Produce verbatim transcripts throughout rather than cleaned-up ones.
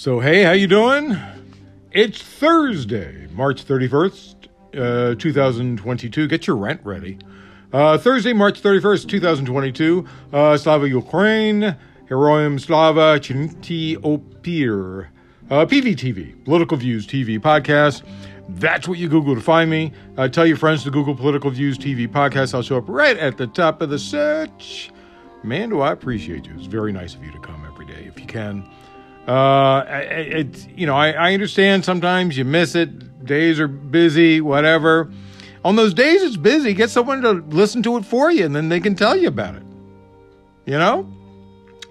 So, hey, how you doing? It's Thursday, March thirty-first, uh, two thousand twenty-two. Get your rent ready. Uh, Thursday, March thirty-first, two thousand twenty-two. Uh, Slava Ukraine, Heroim Slava Chinti Opir. Uh, P V T V, Political Views T V Podcast. That's what you Google to find me. Uh, tell your friends to Google Political Views T V Podcast. I'll show up right at the top of the search. Man, do I appreciate you. It's very nice of you to come every day if you can. Uh, it's, you know, I, I understand sometimes you miss it. Days are busy, whatever. On those days it's busy, get someone to listen to it for you, and then they can tell you about it. You know?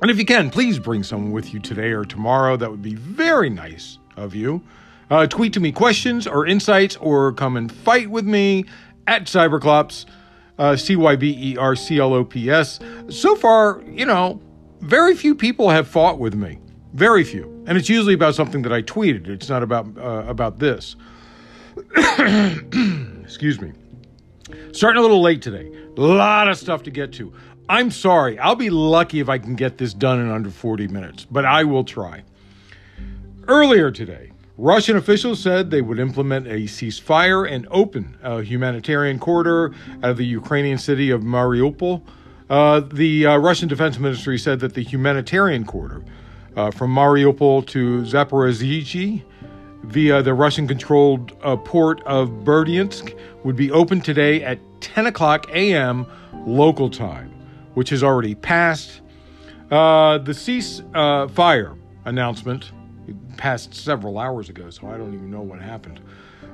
And if you can, please bring someone with you today or tomorrow. That would be very nice of you. Uh, tweet to me questions or insights, or come and fight with me at Cyberclops, uh, C Y B E R C L O P S. So far, you know, very few people have fought with me. Very few. And it's usually about something that I tweeted. It's not about uh, about this. Excuse me. Starting a little late today. A lot of stuff to get to. I'm sorry. I'll be lucky if I can get this done in under forty minutes, but I will try. Earlier today, Russian officials said they would implement a ceasefire and open a humanitarian corridor out of the Ukrainian city of Mariupol. Uh, the uh, Russian Defense Ministry said that the humanitarian corridor uh, from Mariupol to Zaporizhzhia via the Russian-controlled uh, port of Berdyansk would be open today at ten o'clock a.m. local time, which has already passed. Uh, the ceasefire uh, announcement... It passed several hours ago, so I don't even know what happened.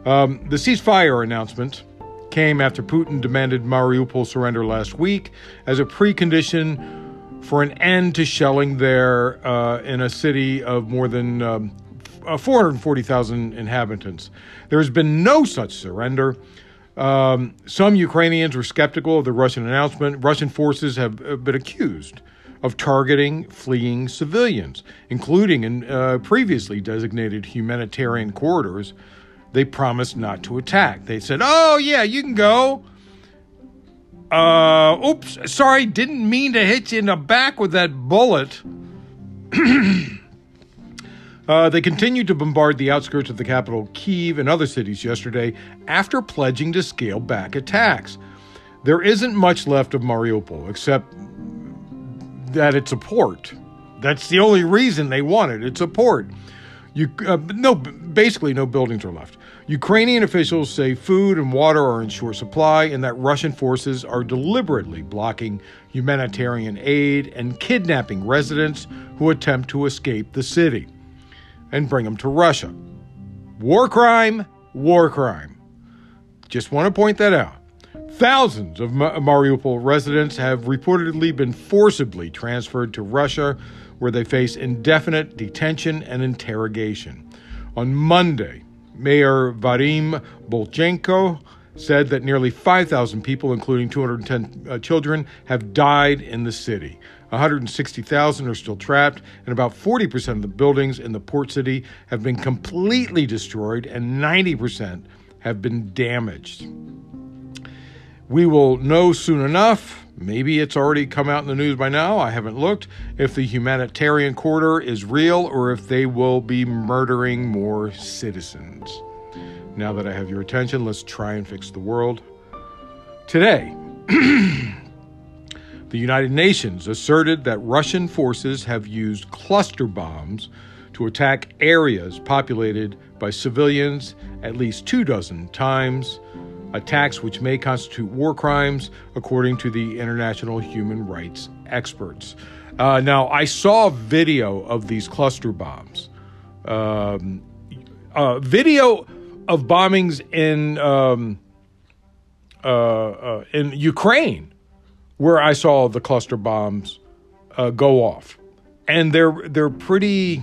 Um, the ceasefire announcement came after Putin demanded Mariupol surrender last week as a precondition for an end to shelling there uh, in a city of more than um, four hundred forty thousand inhabitants. There has been no such surrender. Um, some Ukrainians were skeptical of the Russian announcement. Russian forces have been accused of targeting fleeing civilians, including in uh, previously designated humanitarian corridors they promised not to attack. They said, oh, yeah, you can go. Uh, oops, sorry, didn't mean to hit you in the back with that bullet. uh, they continued to bombard the outskirts of the capital, Kyiv, and other cities yesterday after pledging to scale back attacks. There isn't much left of Mariupol, except that it's a port. That's the only reason they want it. It's a port. You, uh, no, basically no buildings are left. Ukrainian officials say food and water are in short supply and that Russian forces are deliberately blocking humanitarian aid and kidnapping residents who attempt to escape the city and bring them to Russia. War crime, war crime. Just want to point that out. Thousands of Mariupol residents have reportedly been forcibly transferred to Russia, where they face indefinite detention and interrogation. On Monday, Mayor Vadym Boichenko said that nearly five thousand people, including two hundred ten uh, children, have died in the city. one hundred sixty thousand are still trapped, and about forty percent of the buildings in the port city have been completely destroyed, and ninety percent have been damaged. We will know soon enough, maybe it's already come out in the news by now, I haven't looked, if the humanitarian corridor is real or if they will be murdering more citizens. Now that I have your attention, let's try and fix the world. Today, the United Nations asserted that Russian forces have used cluster bombs to attack areas populated by civilians at least two dozen times. Attacks which may constitute war crimes, according to the international human rights experts. Uh, now, I saw a video of these cluster bombs. Um, uh, video of bombings in um, uh, uh, in Ukraine, where I saw the cluster bombs uh, go off, and they're they're pretty.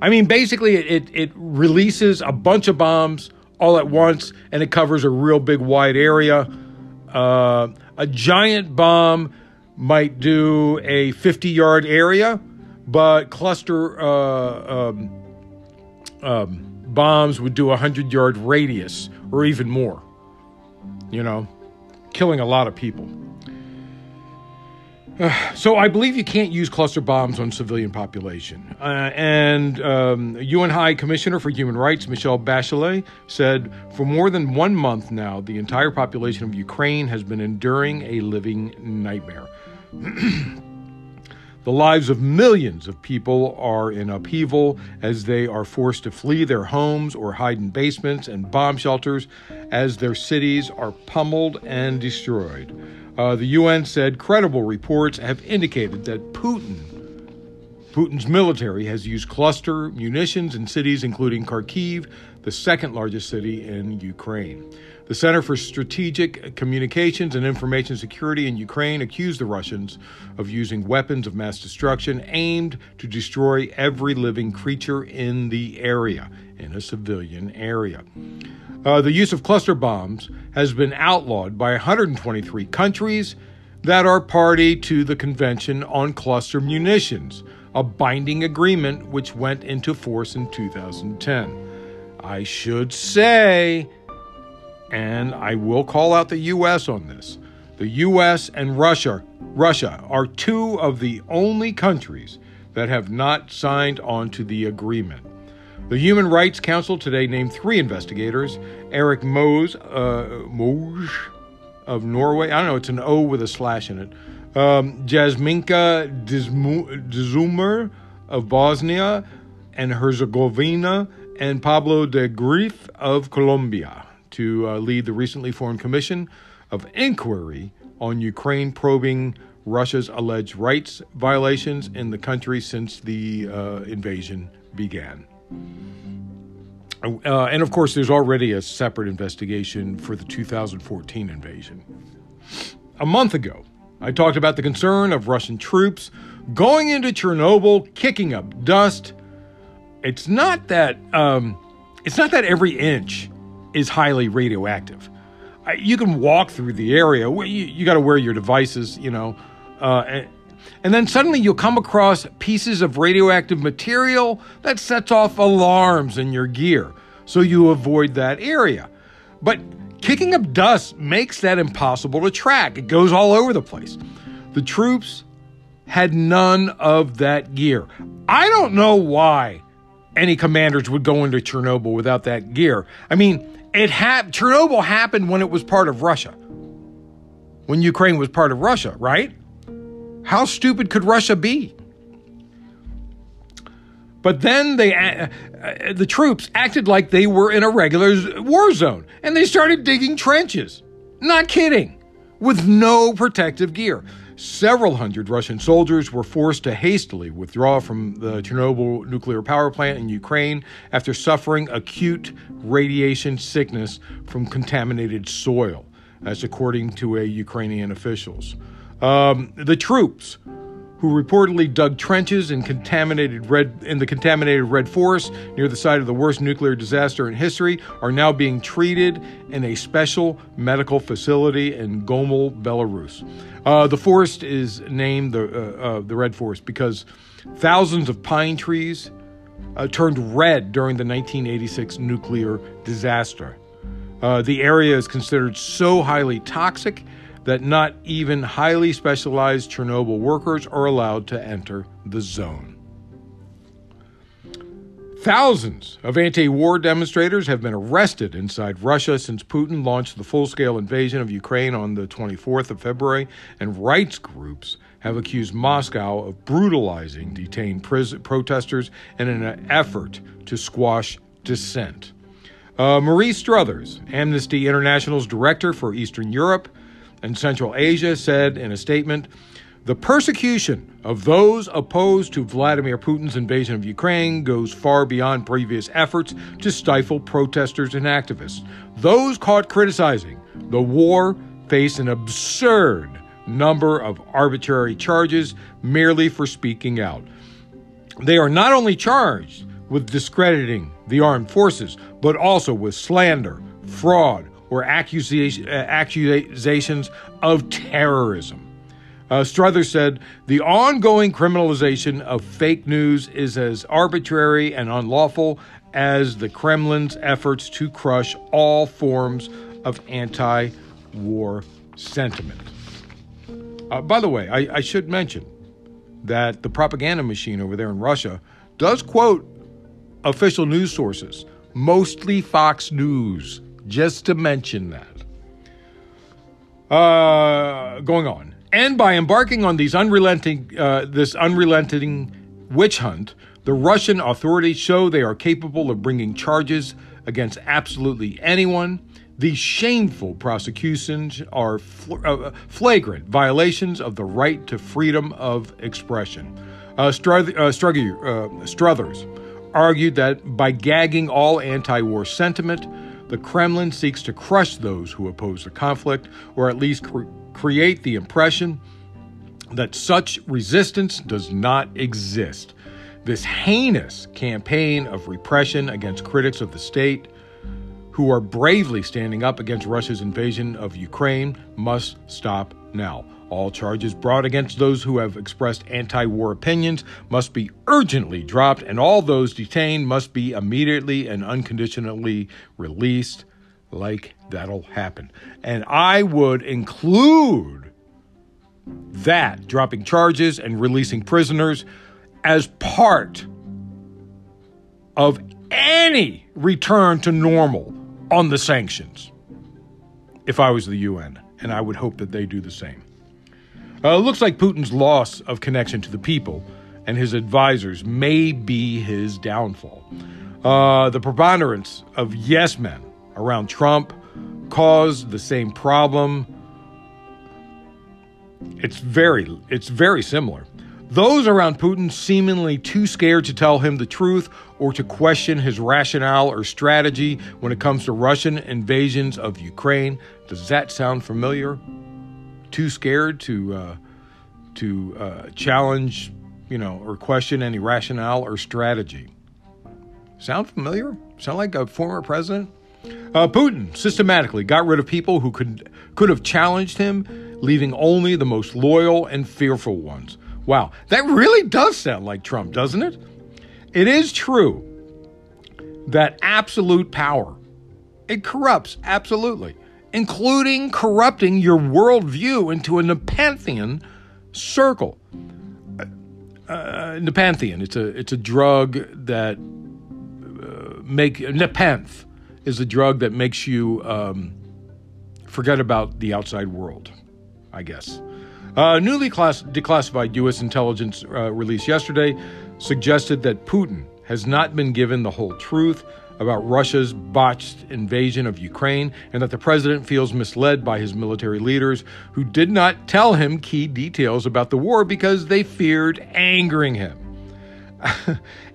I mean, basically, it it releases a bunch of bombs all at once, and it covers a real big wide area. Uh, a giant bomb might do a fifty-yard area, but cluster uh, um, um, bombs would do a hundred-yard radius, or even more, you know, killing a lot of people. So I believe you can't use cluster bombs on civilian population. Uh, and um, U N High Commissioner for Human Rights, Michelle Bachelet, said, for more than one month now, the entire population of Ukraine has been enduring a living nightmare. The lives of millions of people are in upheaval as they are forced to flee their homes or hide in basements and bomb shelters as their cities are pummeled and destroyed. Uh, the U N said credible reports have indicated that Putin, Putin's military has used cluster munitions in cities including Kharkiv, the second largest city in Ukraine. The Center for Strategic Communications and Information Security in Ukraine accused the Russians of using weapons of mass destruction aimed to destroy every living creature in the area, in a civilian area. Uh, the use of cluster bombs has been outlawed by one hundred twenty-three countries that are party to the Convention on Cluster Munitions, a binding agreement which went into force in two thousand ten. I should say... And I will call out the U S on this. The U S and Russia, Russia are two of the only countries that have not signed on to the agreement. The Human Rights Council today named three investigators. Erik Mose, uh, Mose of Norway. I don't know, it's an O with a slash in it. Um, Jasminka Dzumer of Bosnia and Herzegovina, and Pablo de Grief of Colombia, to uh, lead the recently formed Commission of Inquiry on Ukraine probing Russia's alleged rights violations in the country since the uh, invasion began. Uh, and of course, there's already a separate investigation for the two thousand fourteen invasion. A month ago, I talked about the concern of Russian troops going into Chernobyl, kicking up dust. It's not that, um, it's not that every inch is highly radioactive. You can walk through the area. You, you got to wear your devices, you know. Uh, and, and then suddenly you'll come across pieces of radioactive material that sets off alarms in your gear, so you avoid that area. But kicking up dust makes that impossible to track. It goes all over the place. The troops had none of that gear. I don't know why any commanders would go into Chernobyl without that gear. I mean... It hap- Chernobyl happened when it was part of Russia. When Ukraine was part of Russia, right? How stupid could Russia be? But then they, uh, uh, the troops acted like they were in a regular war zone. And they started digging trenches. Not kidding. With no protective gear. Several hundred Russian soldiers were forced to hastily withdraw from the Chernobyl nuclear power plant in Ukraine after suffering acute radiation sickness from contaminated soil. That's according to a Ukrainian officials. Um, the troops who reportedly dug trenches in contaminated red in the contaminated Red Forest near the site of the worst nuclear disaster in history are now being treated in a special medical facility in Gomel, Belarus. Uh, the forest is named the uh, uh, the Red Forest because thousands of pine trees uh, turned red during the nineteen eighty-six nuclear disaster. Uh, the area is considered so highly toxic that not even highly specialized Chernobyl workers are allowed to enter the zone. Thousands of anti-war demonstrators have been arrested inside Russia since Putin launched the full-scale invasion of Ukraine on the twenty-fourth of February, and rights groups have accused Moscow of brutalizing detained protesters in an effort to squash dissent. Uh, Marie Struthers, Amnesty International's director for Eastern Europe and Central Asia, said in a statement, "The persecution of those opposed to Vladimir Putin's invasion of Ukraine goes far beyond previous efforts to stifle protesters and activists. Those caught criticizing the war face an absurd number of arbitrary charges merely for speaking out. They are not only charged with discrediting the armed forces, but also with slander, fraud, or accusation, uh, accusations of terrorism." Uh, Struthers said, "The ongoing criminalization of fake news is as arbitrary and unlawful as the Kremlin's efforts to crush all forms of anti-war sentiment." Uh, by the way, I, I should mention that the propaganda machine over there in Russia does quote official news sources, mostly Fox News, just to mention that. Uh, going on. And by embarking on these unrelenting, uh, this unrelenting witch hunt, the Russian authorities show they are capable of bringing charges against absolutely anyone. These shameful prosecutions are fl- uh, flagrant violations of the right to freedom of expression. Uh, Struth- uh, Struth- uh, Struthers argued that by gagging all anti-war sentiment, the Kremlin seeks to crush those who oppose the conflict, or at least cr- create the impression that such resistance does not exist. This heinous campaign of repression against critics of the state who are bravely standing up against Russia's invasion of Ukraine must stop now. All charges brought against those who have expressed anti-war opinions must be urgently dropped, and all those detained must be immediately and unconditionally released, like that'll happen. And I would include that, dropping charges and releasing prisoners, as part of any return to normal on the sanctions, if I was the U N, and I would hope that they do the same. Uh, it looks like Putin's loss of connection to the people and his advisors may be his downfall. Uh, the preponderance of yes men around Trump caused the same problem. It's very, it's very similar. Those around Putin seemingly too scared to tell him the truth or to question his rationale or strategy when it comes to Russian invasions of Ukraine. Does that sound familiar? Too scared to uh, to uh, challenge, you know, or question any rationale or strategy. Sound familiar? Sound like a former president? Uh, Putin systematically got rid of people who could could have challenged him, leaving only the most loyal and fearful ones. Wow, that really does sound like Trump, doesn't it? It is true that absolute power, it corrupts absolutely, including corrupting your worldview into a Nepenthian circle. Uh, Nepenthian, it's a it's a drug that uh, make Nepenthe is a drug that makes you um, forget about the outside world, I guess. Uh, newly class- declassified U S intelligence uh, release yesterday suggested that Putin has not been given the whole truth about Russia's botched invasion of Ukraine, and that the president feels misled by his military leaders who did not tell him key details about the war because they feared angering him.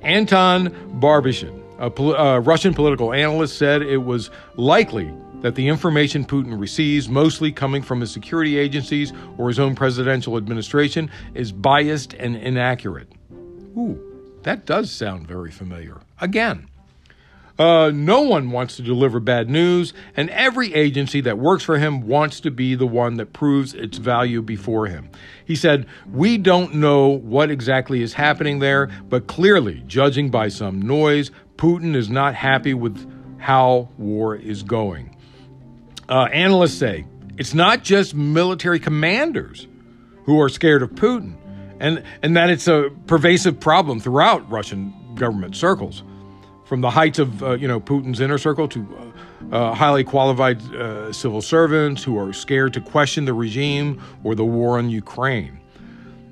Anton Barbyshin, a pol- uh, Russian political analyst, said it was likely that the information Putin receives, mostly coming from his security agencies or his own presidential administration, is biased and inaccurate. Ooh, that does sound very familiar. Again, uh, no one wants to deliver bad news, and every agency that works for him wants to be the one that proves its value before him. He said, "We don't know what exactly is happening there, but clearly, judging by some noise, Putin is not happy with how war is going." Uh, analysts say it's not just military commanders who are scared of Putin, and, and that it's a pervasive problem throughout Russian government circles, from the heights of uh, you know Putin's inner circle to uh, uh, highly qualified uh, civil servants who are scared to question the regime or the war on Ukraine.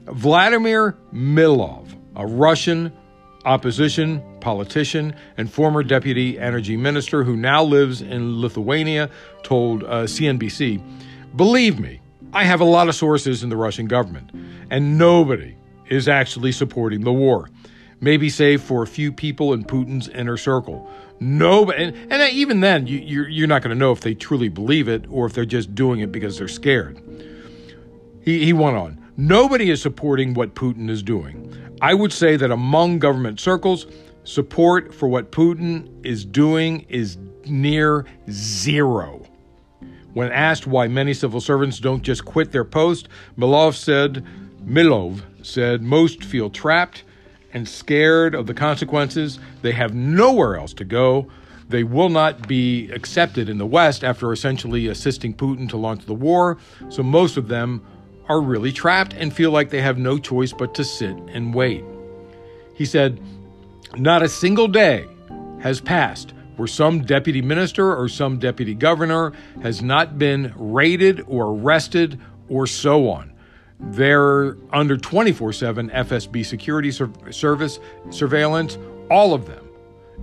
Vladimir Milov, a Russian opposition politician and former deputy energy minister who now lives in Lithuania, told uh, C N B C, "Believe me, I have a lot of sources in the Russian government, and nobody is actually supporting the war. Maybe save for a few people in Putin's inner circle. Nobody, and, and even then, you, you're, you're not going to know if they truly believe it or if they're just doing it because they're scared." He, he went on, "Nobody is supporting what Putin is doing. I would say that among government circles, support for what Putin is doing is near zero." When asked why many civil servants don't just quit their post, Milov said, Milov said, "Most feel trapped and scared of the consequences. They have nowhere else to go. They will not be accepted in the West after essentially assisting Putin to launch the war, so most of them are really trapped and feel like they have no choice but to sit and wait. He said, "Not a single day has passed where some deputy minister or some deputy governor has not been raided or arrested or so on. They're under twenty-four seven F S B security sur- service surveillance, all of them.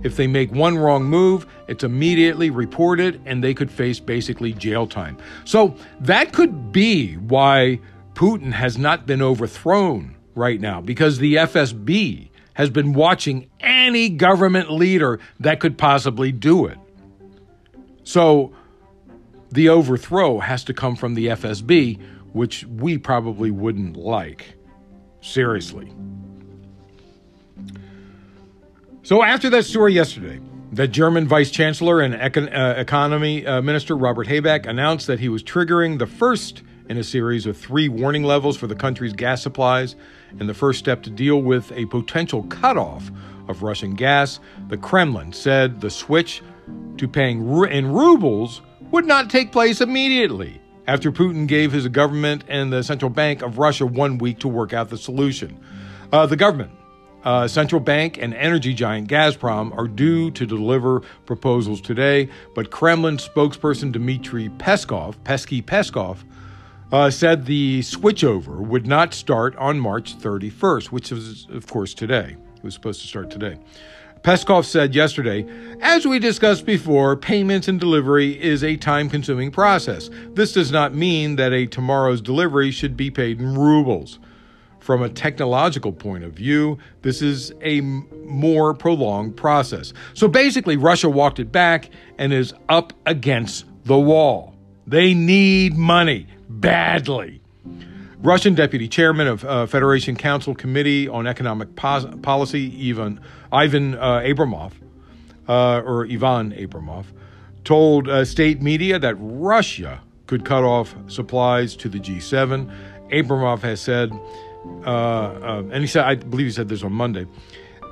If they make one wrong move, it's immediately reported and they could face basically jail time." So that could be why Putin has not been overthrown right now, because the F S B has been watching any government leader that could possibly do it. So the overthrow has to come from the F S B, which we probably wouldn't like. Seriously. So after that story yesterday, the German Vice Chancellor and econ- uh, Economy uh, Minister Robert Habeck announced that he was triggering the first in a series of three warning levels for the country's gas supplies in the first step to deal with a potential cutoff of Russian gas. The Kremlin said the switch to paying ru- in rubles would not take place immediately after Putin gave his government and the Central Bank of Russia one week to work out the solution. Uh, the government. Uh, Central Bank and energy giant Gazprom are due to deliver proposals today, but Kremlin spokesperson Dmitry Peskov, Pesky Peskov, uh, said the switchover would not start on March thirty-first, which is, of course, today. It was supposed to start today. Peskov said yesterday, "As we discussed before, payments and delivery is a time-consuming process. This does not mean that a tomorrow's delivery should be paid in rubles. From a technological point of view, this is a m- more prolonged process." So basically, Russia walked it back and is up against the wall. They need money badly. Russian Deputy Chairman of uh, Federation Council Committee on Economic Pos- Policy, Ivan, Ivan uh, Abramov, uh, or Ivan Abramov, told uh, state media that Russia could cut off supplies to the G seven. Abramov has said... Uh, uh, and he said, I believe he said this on Monday,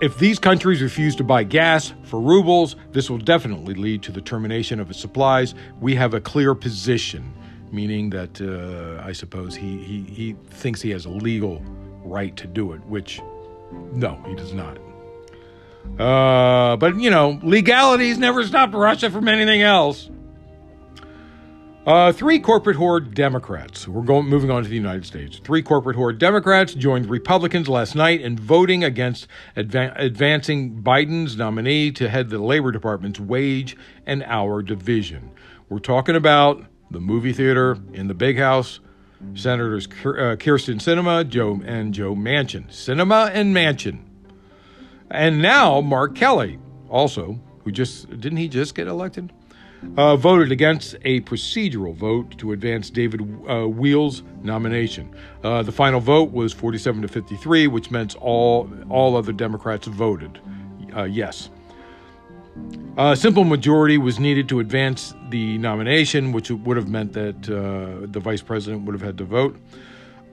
"If these countries refuse to buy gas for rubles, this will definitely lead to the termination of its supplies. We have a clear position," meaning that uh, I suppose he, he, he thinks he has a legal right to do it, which, no, he does not. Uh, but, you know, legalities never stopped Russia from anything else. Uh, three corporate horde Democrats. We're going moving on to the United States. Three corporate horde Democrats joined Republicans last night in voting against adva- advancing Biden's nominee to head the Labor Department's Wage and Hour Division. We're talking about the movie theater in the Big House. Senators Kirsten Sinema, Joe and Joe Manchin. Sinema and Manchin, and now Mark Kelly, also who just didn't he just get elected? Uh, voted against a procedural vote to advance David uh, Weil's nomination. Uh, the final vote was forty-seven to fifty-three, which meant all all other Democrats voted uh, yes. A simple majority was needed to advance the nomination, which would have meant that uh, the vice president would have had to vote.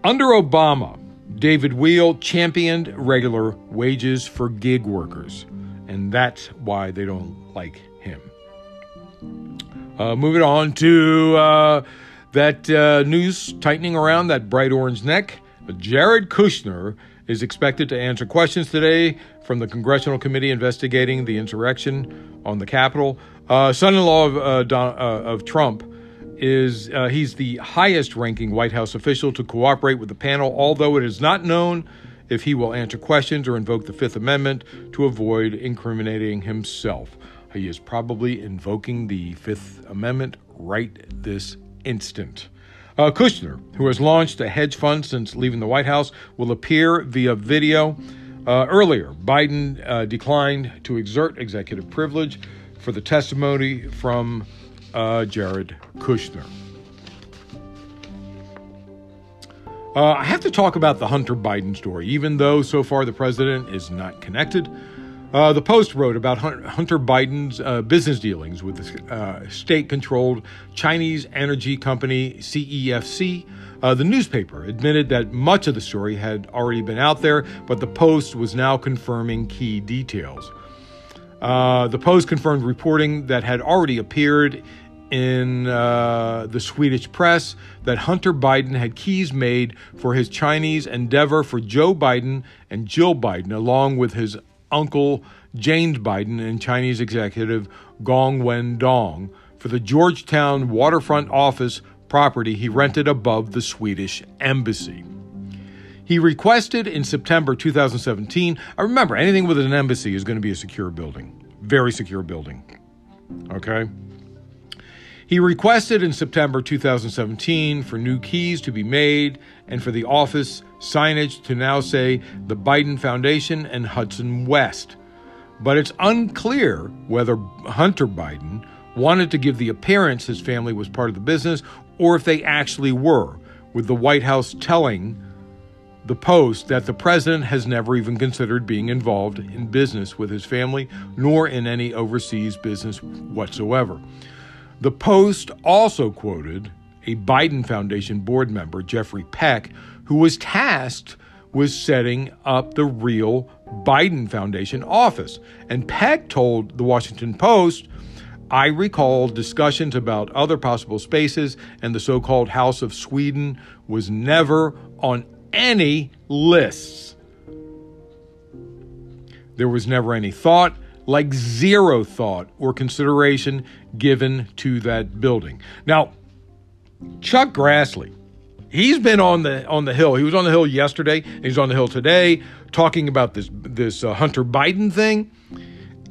Under Obama, David Weil championed regular wages for gig workers, and that's why they don't like him. Uh, moving on to uh, that uh, news tightening around that bright orange neck. Jared Kushner is expected to answer questions today from the Congressional Committee investigating the insurrection on the Capitol. Uh, son-in-law of, uh, Don, uh, of Trump is uh, he's the highest-ranking White House official to cooperate with the panel, although it is not known if he will answer questions or invoke the Fifth Amendment to avoid incriminating himself. He is probably invoking the Fifth Amendment right this instant. Uh, Kushner, who has launched a hedge fund since leaving the White House, will appear via video. Uh, earlier, Biden uh, declined to exert executive privilege for the testimony from uh, Jared Kushner. Uh, I have to talk about the Hunter Biden story, even though so far the president is not connected. Uh, the Post wrote about Hunter Biden's uh, business dealings with the uh, state-controlled Chinese energy company C E F C. Uh, the newspaper admitted that much of the story had already been out there, but the Post was now confirming key details. Uh, the Post confirmed reporting that had already appeared in uh, the Swedish press that Hunter Biden had keys made for his Chinese endeavor for Joe Biden and Jill Biden, along with his uncle James Biden and Chinese executive Gong Wen Dong, for the Georgetown waterfront office property he rented above the Swedish embassy. He requested in September two thousand seventeen, I remember anything with an embassy is going to be a secure building, very secure building, okay? He requested in September two thousand seventeen for new keys to be made and for the office signage to now say the Biden Foundation and Hudson West. But it's unclear whether Hunter Biden wanted to give the appearance his family was part of the business or if they actually were, with the White House telling the Post that the president has never even considered being involved in business with his family, nor in any overseas business whatsoever. The Post also quoted a Biden Foundation board member, Jeffrey Peck, who was tasked with setting up the real Biden Foundation office. And Peck told the Washington Post, I recall discussions about other possible spaces, and the so-called House of Sweden was never on any lists. There was never any thought, like zero thought or consideration given to that building. Now, Chuck Grassley, he's been on the on the Hill. He was on the Hill yesterday. He's on the Hill today talking about this, this uh, Hunter Biden thing.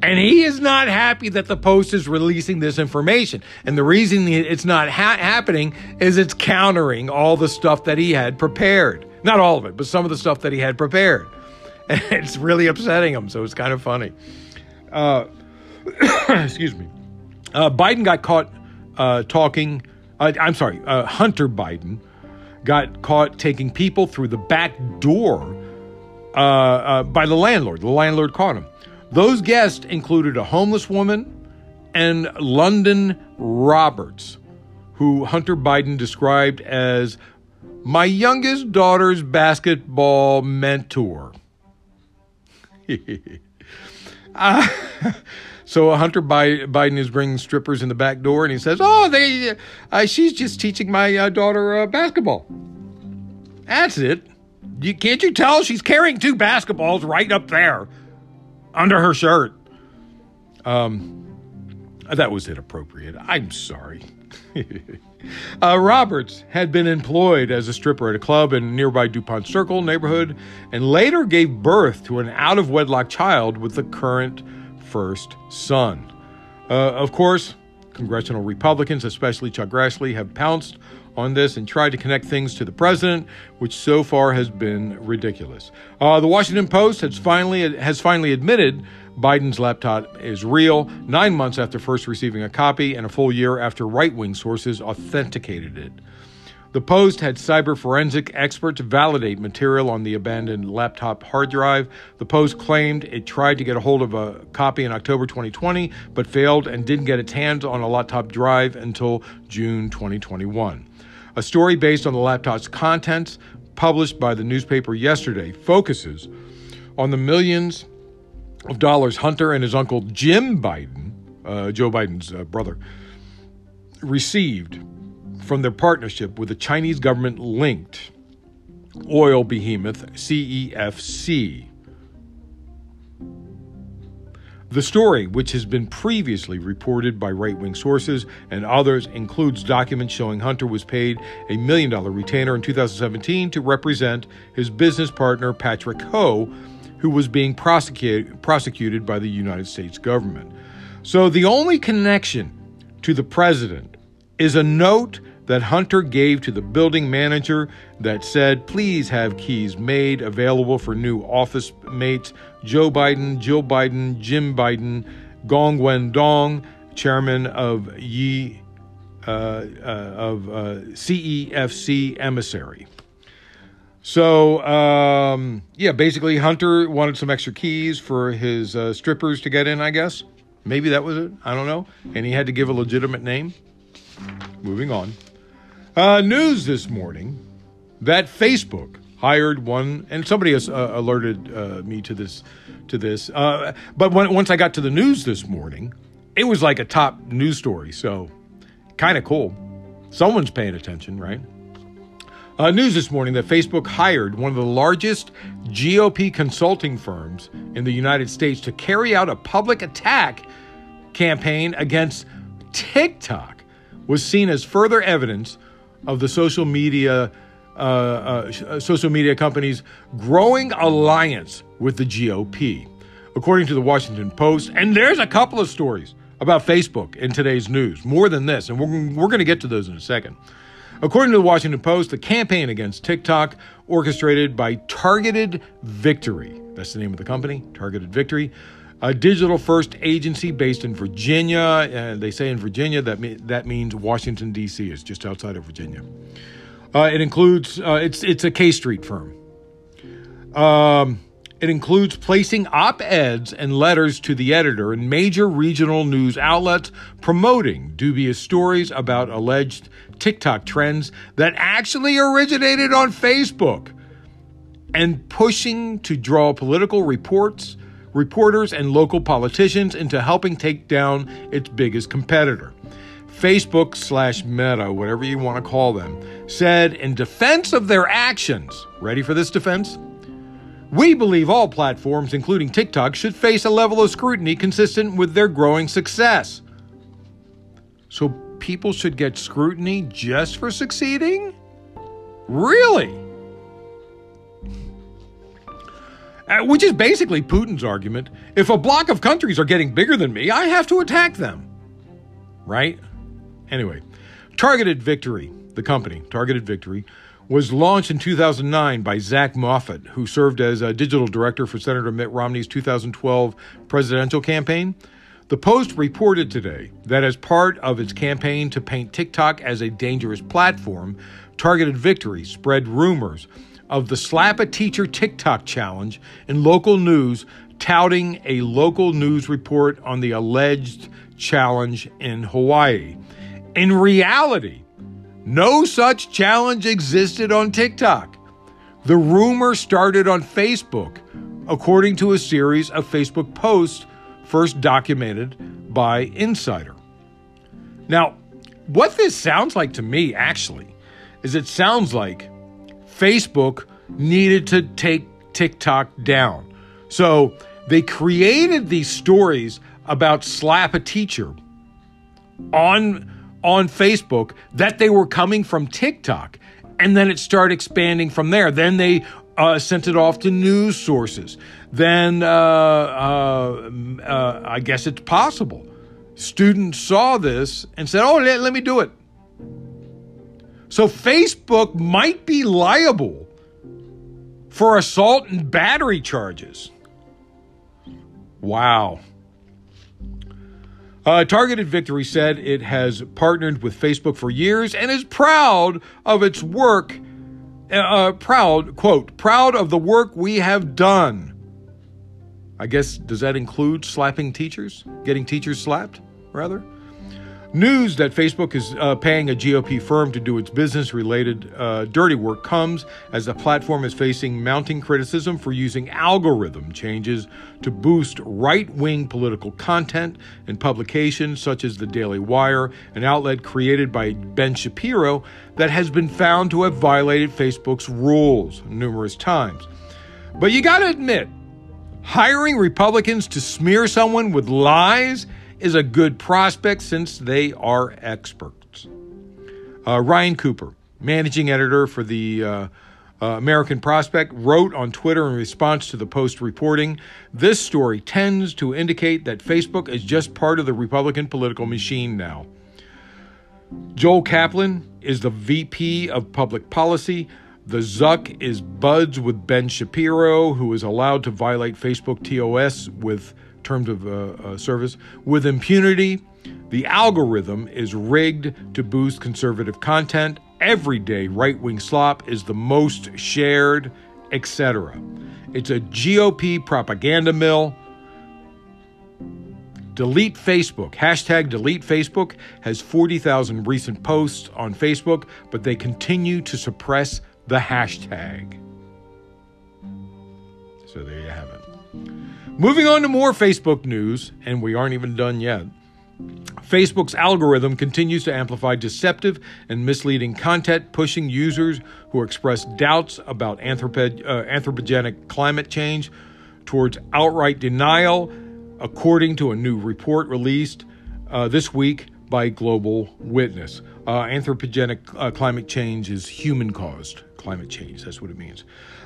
And he is not happy that the Post is releasing this information. And the reason it's not ha- happening is it's countering all the stuff that he had prepared. Not all of it, but some of the stuff that he had prepared. And it's really upsetting him, so it's kind of funny. Uh, excuse me. Uh, Biden got caught uh, talking. Uh, I'm sorry. Uh, Hunter Biden got caught taking people through the back door uh, uh, by the landlord. The landlord caught him. Those guests included a homeless woman and London Roberts, who Hunter Biden described as my youngest daughter's basketball mentor. uh, so Hunter Biden is bringing strippers in the back door, and he says, oh, they, uh, she's just teaching my uh, daughter uh, basketball. That's it. You, can't you tell? She's carrying two basketballs right up there. Under her shirt. Um, that was inappropriate. I'm sorry. uh, Roberts had been employed as a stripper at a club in nearby DuPont Circle neighborhood and later gave birth to an out-of-wedlock child with the current first son. Uh, of course, congressional Republicans, especially Chuck Grassley, have pounced on this and tried to connect things to the president, which so far has been ridiculous. Uh, the Washington Post has finally has finally admitted Biden's laptop is real, nine months after first receiving a copy and a full year after right-wing sources authenticated it. The Post had cyber forensic experts validate material on the abandoned laptop hard drive. The Post claimed it tried to get a hold of a copy in October twenty twenty, but failed and didn't get its hands on a laptop drive until June twenty twenty-one. A story based on the laptop's contents, published by the newspaper yesterday, focuses on the millions of dollars Hunter and his uncle Jim Biden, uh, Joe Biden's uh, brother, received from their partnership with the Chinese government-linked oil behemoth C E F C. The story, which has been previously reported by right-wing sources and others, includes documents showing Hunter was paid a million dollar retainer in two thousand seventeen to represent his business partner, Patrick Ho, who was being prosecuted, prosecuted by the United States government. So the only connection to the president is a note that Hunter gave to the building manager that said, please have keys made available for new office mates, Joe Biden, Jill Biden, Jim Biden, Gong Wen Dong, chairman of Yi uh, uh, of uh, C E F C emissary. So um, yeah, basically Hunter wanted some extra keys for his uh, strippers to get in. I guess maybe that was it. I don't know. And he had to give a legitimate name. Moving on. Uh, news this morning that Facebook hired one, and somebody has uh, alerted uh, me to this. To this, uh, but when, once I got to the news this morning, it was like a top news story. So Kind of cool. Someone's paying attention, right? Uh, news this morning that Facebook hired one of the largest G O P consulting firms in the United States to carry out a public attack campaign against TikTok was seen as further evidence of the social media uh, uh, social media company's growing alliance with the G O P. According to the Washington Post, and there's a couple of stories about Facebook in today's news, more than this, and we're, we're going to get to those in a second. According to the Washington Post, the campaign against TikTok, orchestrated by Targeted Victory, that's the name of the company, Targeted Victory, a digital-first agency based in Virginia. Uh, they say in Virginia, that me- that means Washington, D C is just outside of Virginia. Uh, it includes, uh, it's it's a K Street firm. Um, it includes placing op-eds and letters to the editor in major regional news outlets promoting dubious stories about alleged TikTok trends that actually originated on Facebook and pushing to draw political reports reporters and local politicians into helping take down its biggest competitor. Facebook slash Meta, whatever you want to call them, said in defense of their actions, ready for this defense? We believe all platforms, including TikTok, should face a level of scrutiny consistent with their growing success. So people should get scrutiny just for succeeding? Really? Uh, which is basically Putin's argument. If a block of countries are getting bigger than me, I have to attack them. Right? Anyway, Targeted Victory, the company, Targeted Victory, was launched in two thousand nine by Zach Moffat, who served as a digital director for Senator Mitt Romney's two thousand twelve presidential campaign. The Post reported today that as part of its campaign to paint TikTok as a dangerous platform, Targeted Victory spread rumors of the Slap a Teacher TikTok challenge in local news, touting a local news report on the alleged challenge in Hawaii. In reality, no such challenge existed on TikTok. The rumor started on Facebook, according to a series of Facebook posts first documented by Insider. Now, what this sounds like to me, actually, is it sounds like Facebook needed to take TikTok down. So they created these stories about Slap a Teacher on, on Facebook that they were coming from TikTok. And then it started expanding from there. Then they uh, sent it off to news sources. Then uh, uh, uh, I guess it's possible students saw this and said, oh, let, let me do it. So Facebook might be liable for assault and battery charges. Wow. Uh, Targeted Victory said it has partnered with Facebook for years and is proud of its work, uh, proud, quote, proud of the work we have done. I guess, does that include slapping teachers? Getting teachers slapped, rather? News that Facebook is uh, paying a G O P firm to do its business-related uh, dirty work comes as the platform is facing mounting criticism for using algorithm changes to boost right-wing political content and publications such as The Daily Wire, an outlet created by Ben Shapiro that has been found to have violated Facebook's rules numerous times. But you gotta admit, hiring Republicans to smear someone with lies is a good prospect since they are experts. Uh, Ryan Cooper, managing editor for the uh, uh, American Prospect, wrote on Twitter in response to the Post reporting, this story tends to indicate that Facebook is just part of the Republican political machine now. Joel Kaplan is the V P of Public Policy. The Zuck is buds with Ben Shapiro, who is allowed to violate Facebook T O S with terms of uh, uh, service. With impunity, the algorithm is rigged to boost conservative content. Everyday right-wing slop is the most shared, et cetera. It's a G O P propaganda mill. Delete Facebook. Hashtag delete Facebook has forty thousand recent posts on Facebook, but they continue to suppress the hashtag. So there you have it. Moving on to more Facebook news, and we aren't even done yet. Facebook's algorithm continues to amplify deceptive and misleading content, pushing users who express doubts about anthropo- uh, anthropogenic climate change towards outright denial, according to a new report released uh, this week by Global Witness. Uh, anthropogenic uh, climate change is human-caused climate change. That's what it means.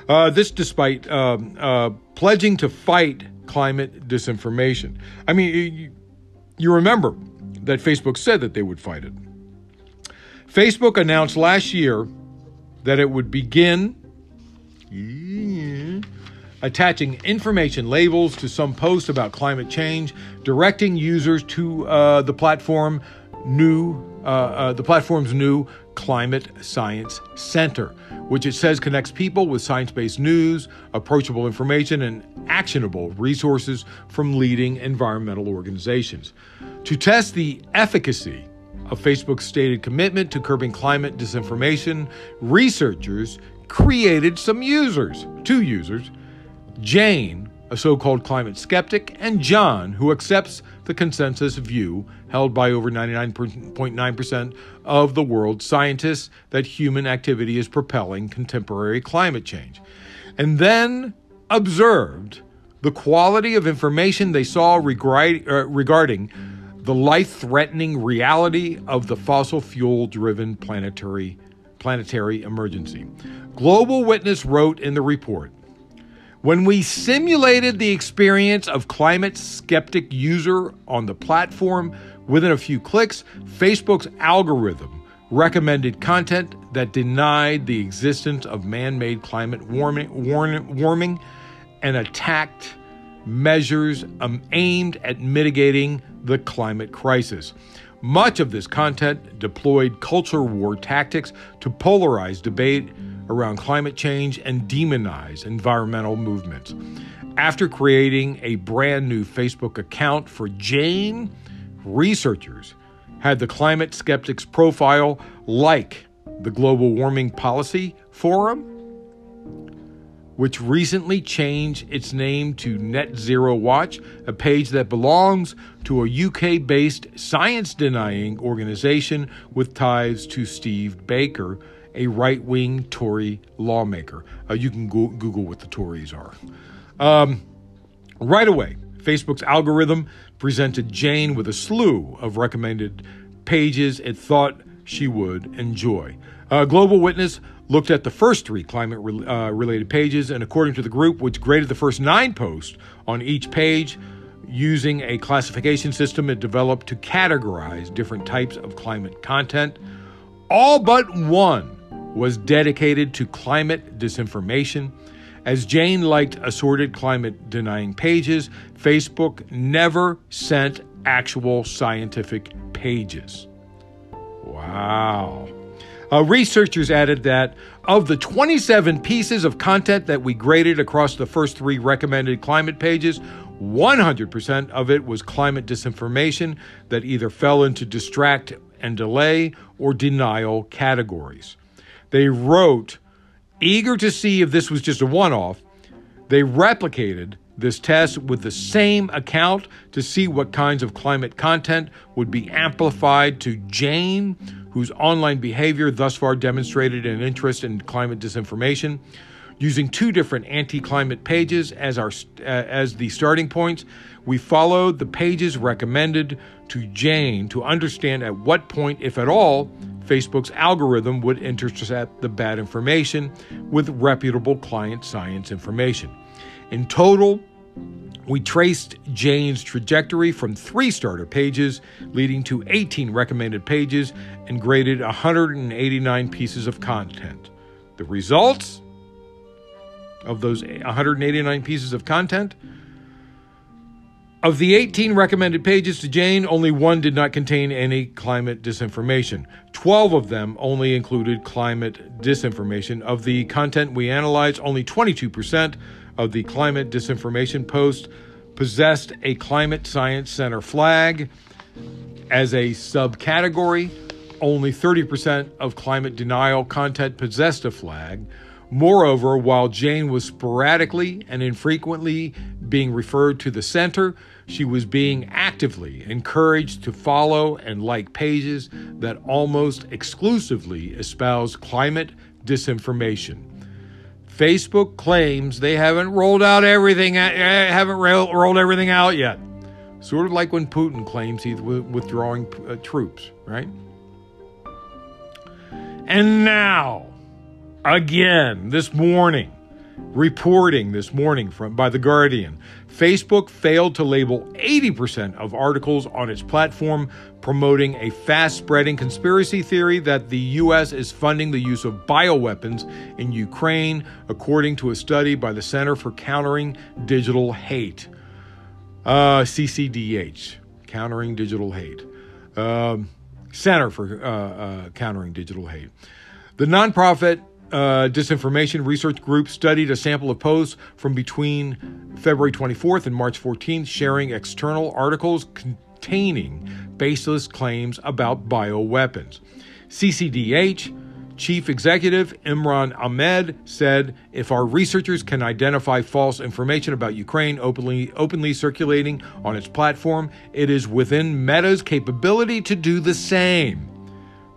Uh, this despite um, uh, pledging to fight climate disinformation. I mean, you, you remember that Facebook said that they would fight it. Facebook announced last year that it would begin yeah, attaching information labels to some posts about climate change, directing users to uh, the platform new uh, uh, the platform's new Climate Science Center, which it says connects people with science-based news, approachable information, and actionable resources from leading environmental organizations. To test the efficacy of Facebook's stated commitment to curbing climate disinformation, researchers created some users, two users, Jane, a so-called climate skeptic, and John, who accepts the consensus view held by over ninety-nine point nine percent of the world's scientists that human activity is propelling contemporary climate change, and then observed the quality of information they saw regri- uh, regarding the life-threatening reality of the fossil fuel-driven planetary, planetary emergency. Global Witness wrote in the report, "When we simulated the experience of climate skeptic user on the platform, within a few clicks, Facebook's algorithm recommended content that denied the existence of man-made climate warming, warming and attacked measures aimed at mitigating the climate crisis. Much of this content deployed culture war tactics to polarize debate around climate change and demonize environmental movements. After creating a brand new Facebook account for Jane, researchers had the climate skeptic's profile like the Global Warming Policy Forum, which recently changed its name to Net Zero Watch, a page that belongs to a U K-based science-denying organization with ties to Steve Baker, a right-wing Tory lawmaker." Uh, you can go- Google what the Tories are. Um, right away, Facebook's algorithm presented Jane with a slew of recommended pages it thought she would enjoy. Uh, Global Witness looked at the first three climate-related uh, related pages, and according to the group, which graded the first nine posts on each page, using a classification system it developed to categorize different types of climate content, all but one was dedicated to climate disinformation. As Jane liked assorted climate-denying pages, Facebook never sent actual scientific pages. Wow. Uh, researchers added that of the twenty-seven pieces of content that we graded across the first three recommended climate pages, one hundred percent of it was climate disinformation that either fell into distract and delay or denial categories. They wrote, eager to see if this was just a one-off, they replicated this test with the same account to see what kinds of climate content would be amplified to Jane, whose online behavior thus far demonstrated an interest in climate disinformation. Using two different anti-climate pages as our uh, as the starting points, we followed the pages recommended to Jane to understand at what point, if at all, Facebook's algorithm would intercept the bad information with reputable client science information. In total, we traced Jane's trajectory from three starter pages, leading to eighteen recommended pages, and graded one hundred eighty-nine pieces of content. The results of those one hundred eighty-nine pieces of content, of the eighteen recommended pages to Jane, only one did not contain any climate disinformation. twelve of them only included climate disinformation. Of the content we analyzed, only twenty-two percent of the climate disinformation posts possessed a Climate Science Center flag as a subcategory. Only thirty percent of climate denial content possessed a flag. Moreover, while Jane was sporadically and infrequently being referred to the center, she was being actively encouraged to follow and like pages that almost exclusively espouse climate disinformation. Facebook claims they haven't rolled out everything, haven't rolled everything out yet. Sort of like when Putin claims he's withdrawing uh, troops, right? And now, again, this morning, reporting this morning from by The Guardian, Facebook failed to label eighty percent of articles on its platform promoting a fast-spreading conspiracy theory that the U S is funding the use of bioweapons in Ukraine, according to a study by the Center for Countering Digital Hate. Uh, C C D H, Countering Digital Hate. Um, Center for uh, uh, Countering Digital Hate. The nonprofit Uh, disinformation research group studied a sample of posts from between February twenty-fourth and March fourteenth, sharing external articles containing baseless claims about bioweapons. C C D H Chief Executive Imran Ahmed said, if our researchers can identify false information about Ukraine openly, openly circulating on its platform, it is within Meta's capability to do the same.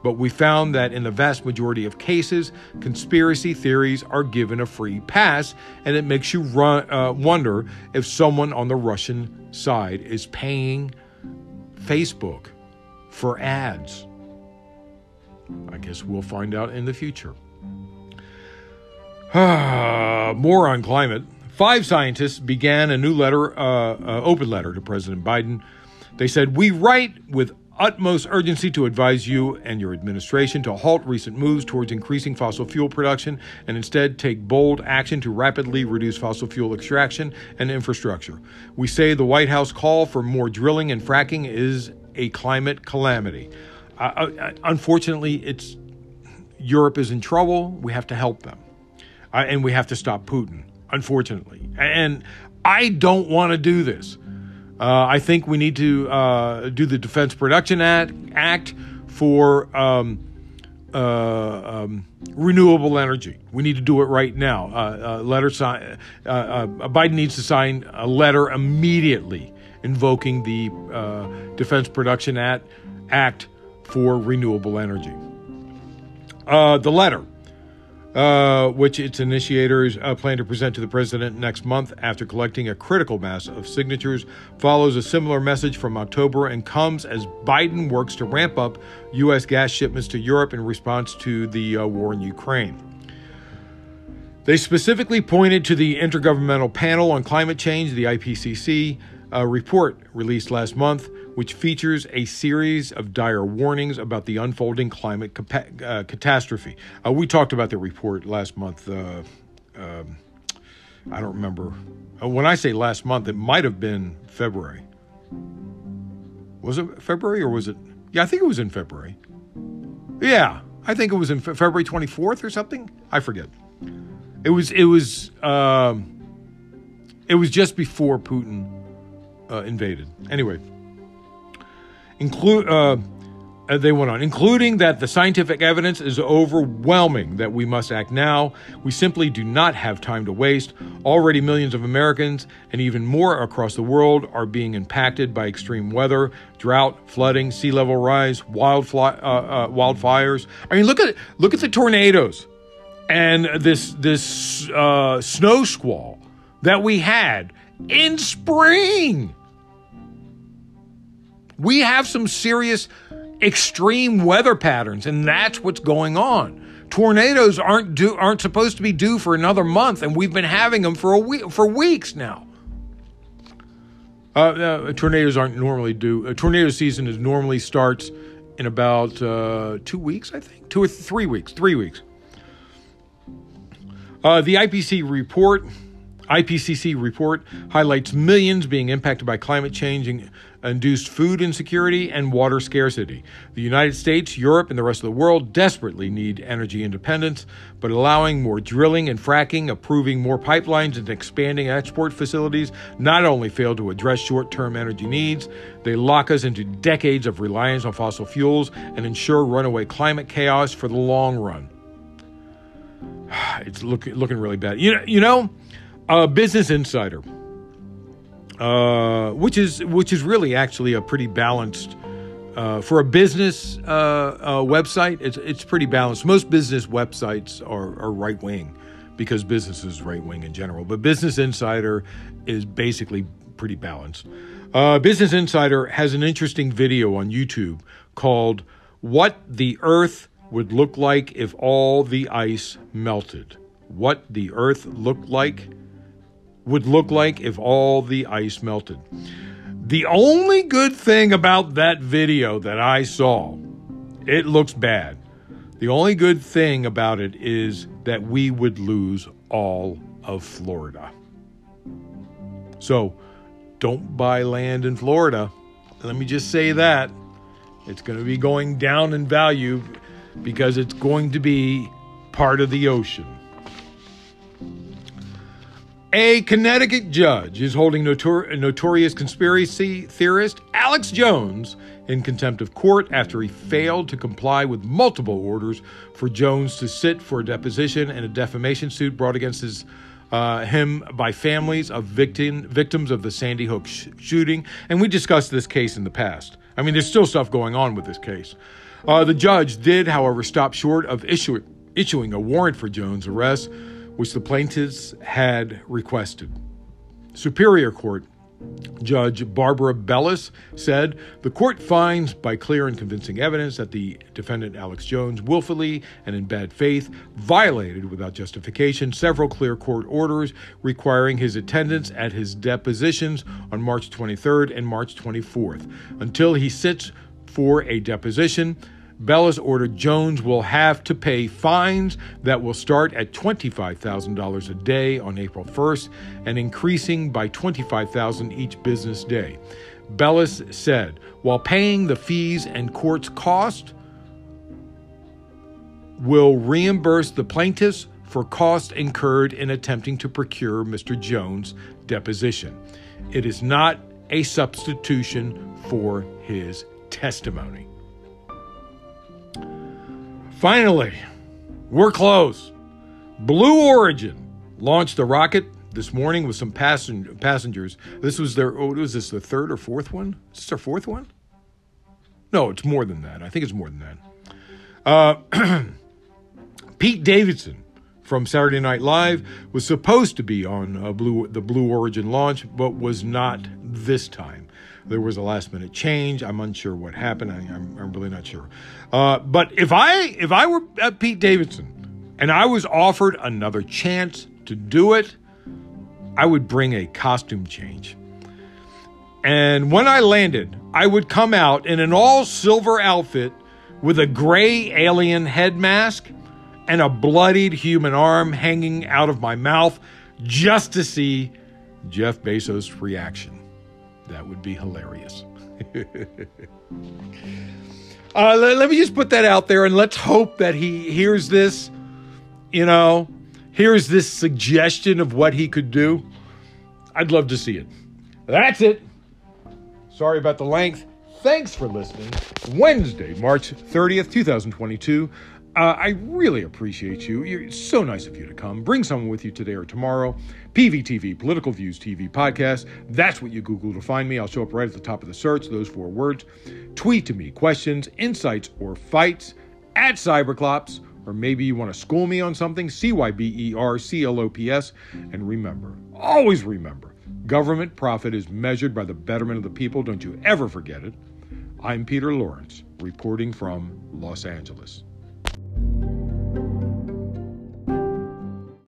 But we found that in the vast majority of cases, conspiracy theories are given a free pass, and it makes you run, uh, wonder if someone on the Russian side is paying Facebook for ads. I guess we'll find out in the future. More on climate. Five scientists began a new letter, uh, uh, open letter to President Biden. They said, we write with utmost urgency to advise you and your administration to halt recent moves towards increasing fossil fuel production and instead take bold action to rapidly reduce fossil fuel extraction and infrastructure. We say the White House call for more drilling and fracking is a climate calamity. Uh, uh, unfortunately, it's Europe is in trouble. We have to help them. Uh, and we have to stop Putin, unfortunately. And I don't want to do this. Uh, I think we need to uh, do the Defense Production Act, Act for um, uh, um, renewable energy. We need to do it right now. Uh, uh, letter si- uh, uh, Biden needs to sign a letter immediately invoking the uh, Defense Production Act, Act for renewable energy. Uh, the letter. Uh, which its initiators uh, plan to present to the president next month after collecting a critical mass of signatures, follows a similar message from October and comes as Biden works to ramp up U S gas shipments to Europe in response to the uh, war in Ukraine. They specifically pointed to the Intergovernmental Panel on Climate Change, the I P C C, uh, report released last month, which features a series of dire warnings about the unfolding climate capa- uh, catastrophe. Uh, we talked about the report last month. Uh, um, I don't remember. Uh, when I say last month, it might have been February. Was it February or was it? Yeah, I think it was in February. Yeah, I think it was in fe- February twenty-fourth or something. I forget. It was. It was. Um, it was just before Putin uh, invaded. Anyway. Include, uh, they went on, including that the scientific evidence is overwhelming that we must act now. We simply do not have time to waste. Already millions of Americans and even more across the world are being impacted by extreme weather, drought, flooding, sea level rise, wildfly, uh, uh, wildfires. I mean, look at look at the tornadoes and this this uh, snow squall that we had in spring. We have some serious extreme weather patterns, and that's what's going on. Tornadoes aren't due, aren't supposed to be due for another month, and we've been having them for a week, for weeks now. Uh, uh, tornadoes aren't normally due. Uh, tornado season is normally starts in about uh, two weeks, I think, two or th- three weeks, three weeks. Uh, the I P C C report. I P C C report highlights millions being impacted by climate change and induced food insecurity and water scarcity. The United States, Europe, and the rest of the world desperately need energy independence, but allowing more drilling and fracking, approving more pipelines, and expanding export facilities not only fail to address short-term energy needs, they lock us into decades of reliance on fossil fuels and ensure runaway climate chaos for the long run. It's look, looking really bad. You know, you know, Uh, Business Insider uh, which is which is really actually a pretty balanced uh, for a business uh, uh, website. It's it's pretty balanced. Most business websites are, are right wing because business is right wing in general. But Business Insider is basically pretty balanced. Uh, Business Insider has an interesting video on YouTube called "What the Earth Would Look Like If All the Ice Melted." What the Earth looked like would look like if all the ice melted. The only good thing about that video that I saw, it looks bad. The only good thing about it is that we would lose all of Florida. So don't buy land in Florida. Let me just say that. It's going to be going down in value because it's going to be part of the ocean. A Connecticut judge is holding notor- notorious conspiracy theorist Alex Jones in contempt of court after he failed to comply with multiple orders for Jones to sit for a deposition in a defamation suit brought against his, uh, him by families of victim, victims of the Sandy Hook sh- shooting. And we discussed this case in the past. I mean, there's still stuff going on with this case. Uh, the judge did, however, stop short of issuing, issuing a warrant for Jones' arrest, which the plaintiffs had requested. Superior Court Judge Barbara Bellis said, "The court finds by clear and convincing evidence that the defendant Alex Jones willfully and in bad faith violated without justification several clear court orders requiring his attendance at his depositions on March twenty-third and March twenty-fourth. Until he sits for a deposition, Bellis ordered Jones will have to pay fines that will start at twenty-five thousand dollars a day on April first and increasing by twenty-five thousand dollars each business day." Bellis said, "While paying the fees and court's cost, will reimburse the plaintiffs for costs incurred in attempting to procure Mister Jones' deposition. It is not a substitution for his testimony." Finally, we're close. Blue Origin launched a rocket this morning with some passen- passengers. This was their, oh, was this the third or fourth one? Is this their fourth one? No, it's more than that. I think it's more than that. Uh, Pete Davidson from Saturday Night Live was supposed to be on a Blue, the Blue Origin launch, but was not this time. There was a last-minute change. I'm unsure what happened. I, I'm, I'm really not sure. Uh, but if I if I were at Pete Davidson and I was offered another chance to do it, I would bring a costume change. And when I landed, I would come out in an all-silver outfit with a gray alien head mask and a bloodied human arm hanging out of my mouth just to see Jeff Bezos' reaction. That would be hilarious. uh, let, let me just put that out there, and let's hope that he hears this, you know, hears this suggestion of what he could do. I'd love to see it. That's it. Sorry about the length. Thanks for listening. Wednesday, March thirtieth, twenty twenty-two. Uh, I really appreciate you. You're, it's so nice of you to come. Bring someone with you today or tomorrow. P V T V, Political Views T V Podcast. That's what you Google to find me. I'll show up right at the top of the search, those four words. Tweet to me questions, insights, or fights at Cyberclops. Or maybe you want to school me on something, C Y B E R C L O P S. And remember, always remember, government profit is measured by the betterment of the people. Don't you ever forget it. I'm Peter Lawrence, reporting from Los Angeles.